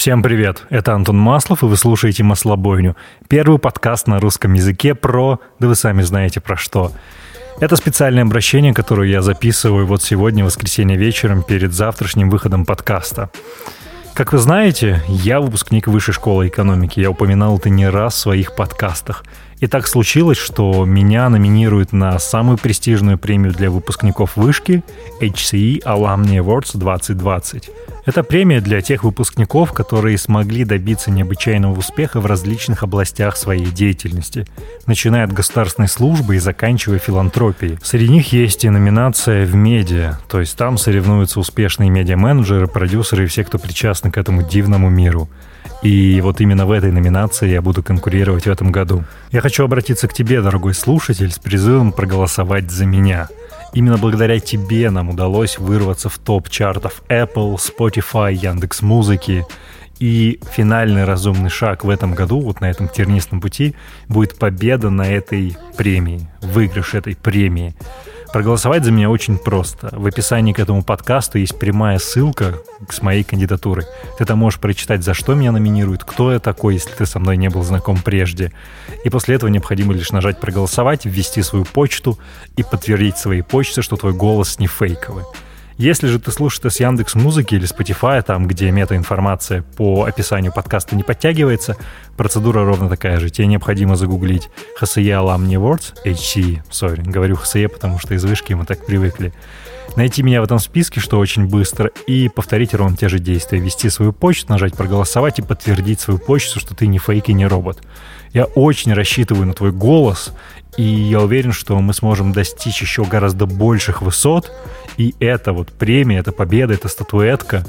Всем привет, это Антон Маслов, и вы слушаете «Маслобойню», первый подкаст на русском языке про, да вы сами знаете про что. Это специальное обращение, которое я записываю вот сегодня, в воскресенье вечером, перед завтрашним выходом подкаста. Как вы знаете, я выпускник Высшей школы экономики, я упоминал это не раз в своих подкастах. И так случилось, что меня номинируют на самую престижную премию для выпускников Вышки – HSE Alumni Awards 2020. Это премия для тех выпускников, которые смогли добиться необычайного успеха в различных областях своей деятельности, начиная от государственной службы и заканчивая филантропией. Среди них есть и номинация в медиа, то есть там соревнуются успешные медиа-менеджеры, продюсеры и все, кто причастны к этому дивному миру. И вот именно в этой номинации я буду конкурировать в этом году. Я хочу обратиться к тебе, дорогой слушатель, с призывом проголосовать за меня. Именно благодаря тебе нам удалось вырваться в топ-чартов Apple, Spotify, Яндекс.Музыки. И финальный разумный шаг в этом году, вот на этом тернистом пути, будет победа на этой премии, выигрыш этой премии. Проголосовать за меня очень просто. В описании к этому подкасту есть прямая ссылка с моей кандидатурой. Ты там можешь прочитать, за что меня номинируют, кто я такой, если ты со мной не был знаком прежде. И после этого необходимо лишь нажать «Проголосовать», ввести свою почту и подтвердить своей почтой, что твой голос не фейковый. Если же ты слушаешь это с Яндекс.Музыки или Spotify, там, где метаинформация по описанию подкаста не подтягивается, процедура ровно такая же. Тебе необходимо загуглить HSE Alumni Awards, говорю HSE, потому что из Вышки мы так привыкли. Найти меня в этом списке, что очень быстро, и повторить ровно те же действия. Ввести свою почту, нажать «Проголосовать» и подтвердить свою почту, что ты не фейк и не робот. Я очень рассчитываю на твой голос, и я уверен, что мы сможем достичь еще гораздо больших высот. И эта вот премия, эта победа, эта статуэтка,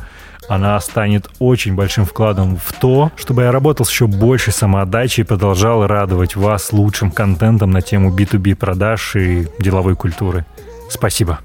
она станет очень большим вкладом в то, чтобы я работал с еще большей самоотдачей и продолжал радовать вас лучшим контентом на тему B2B продаж и деловой культуры. Спасибо.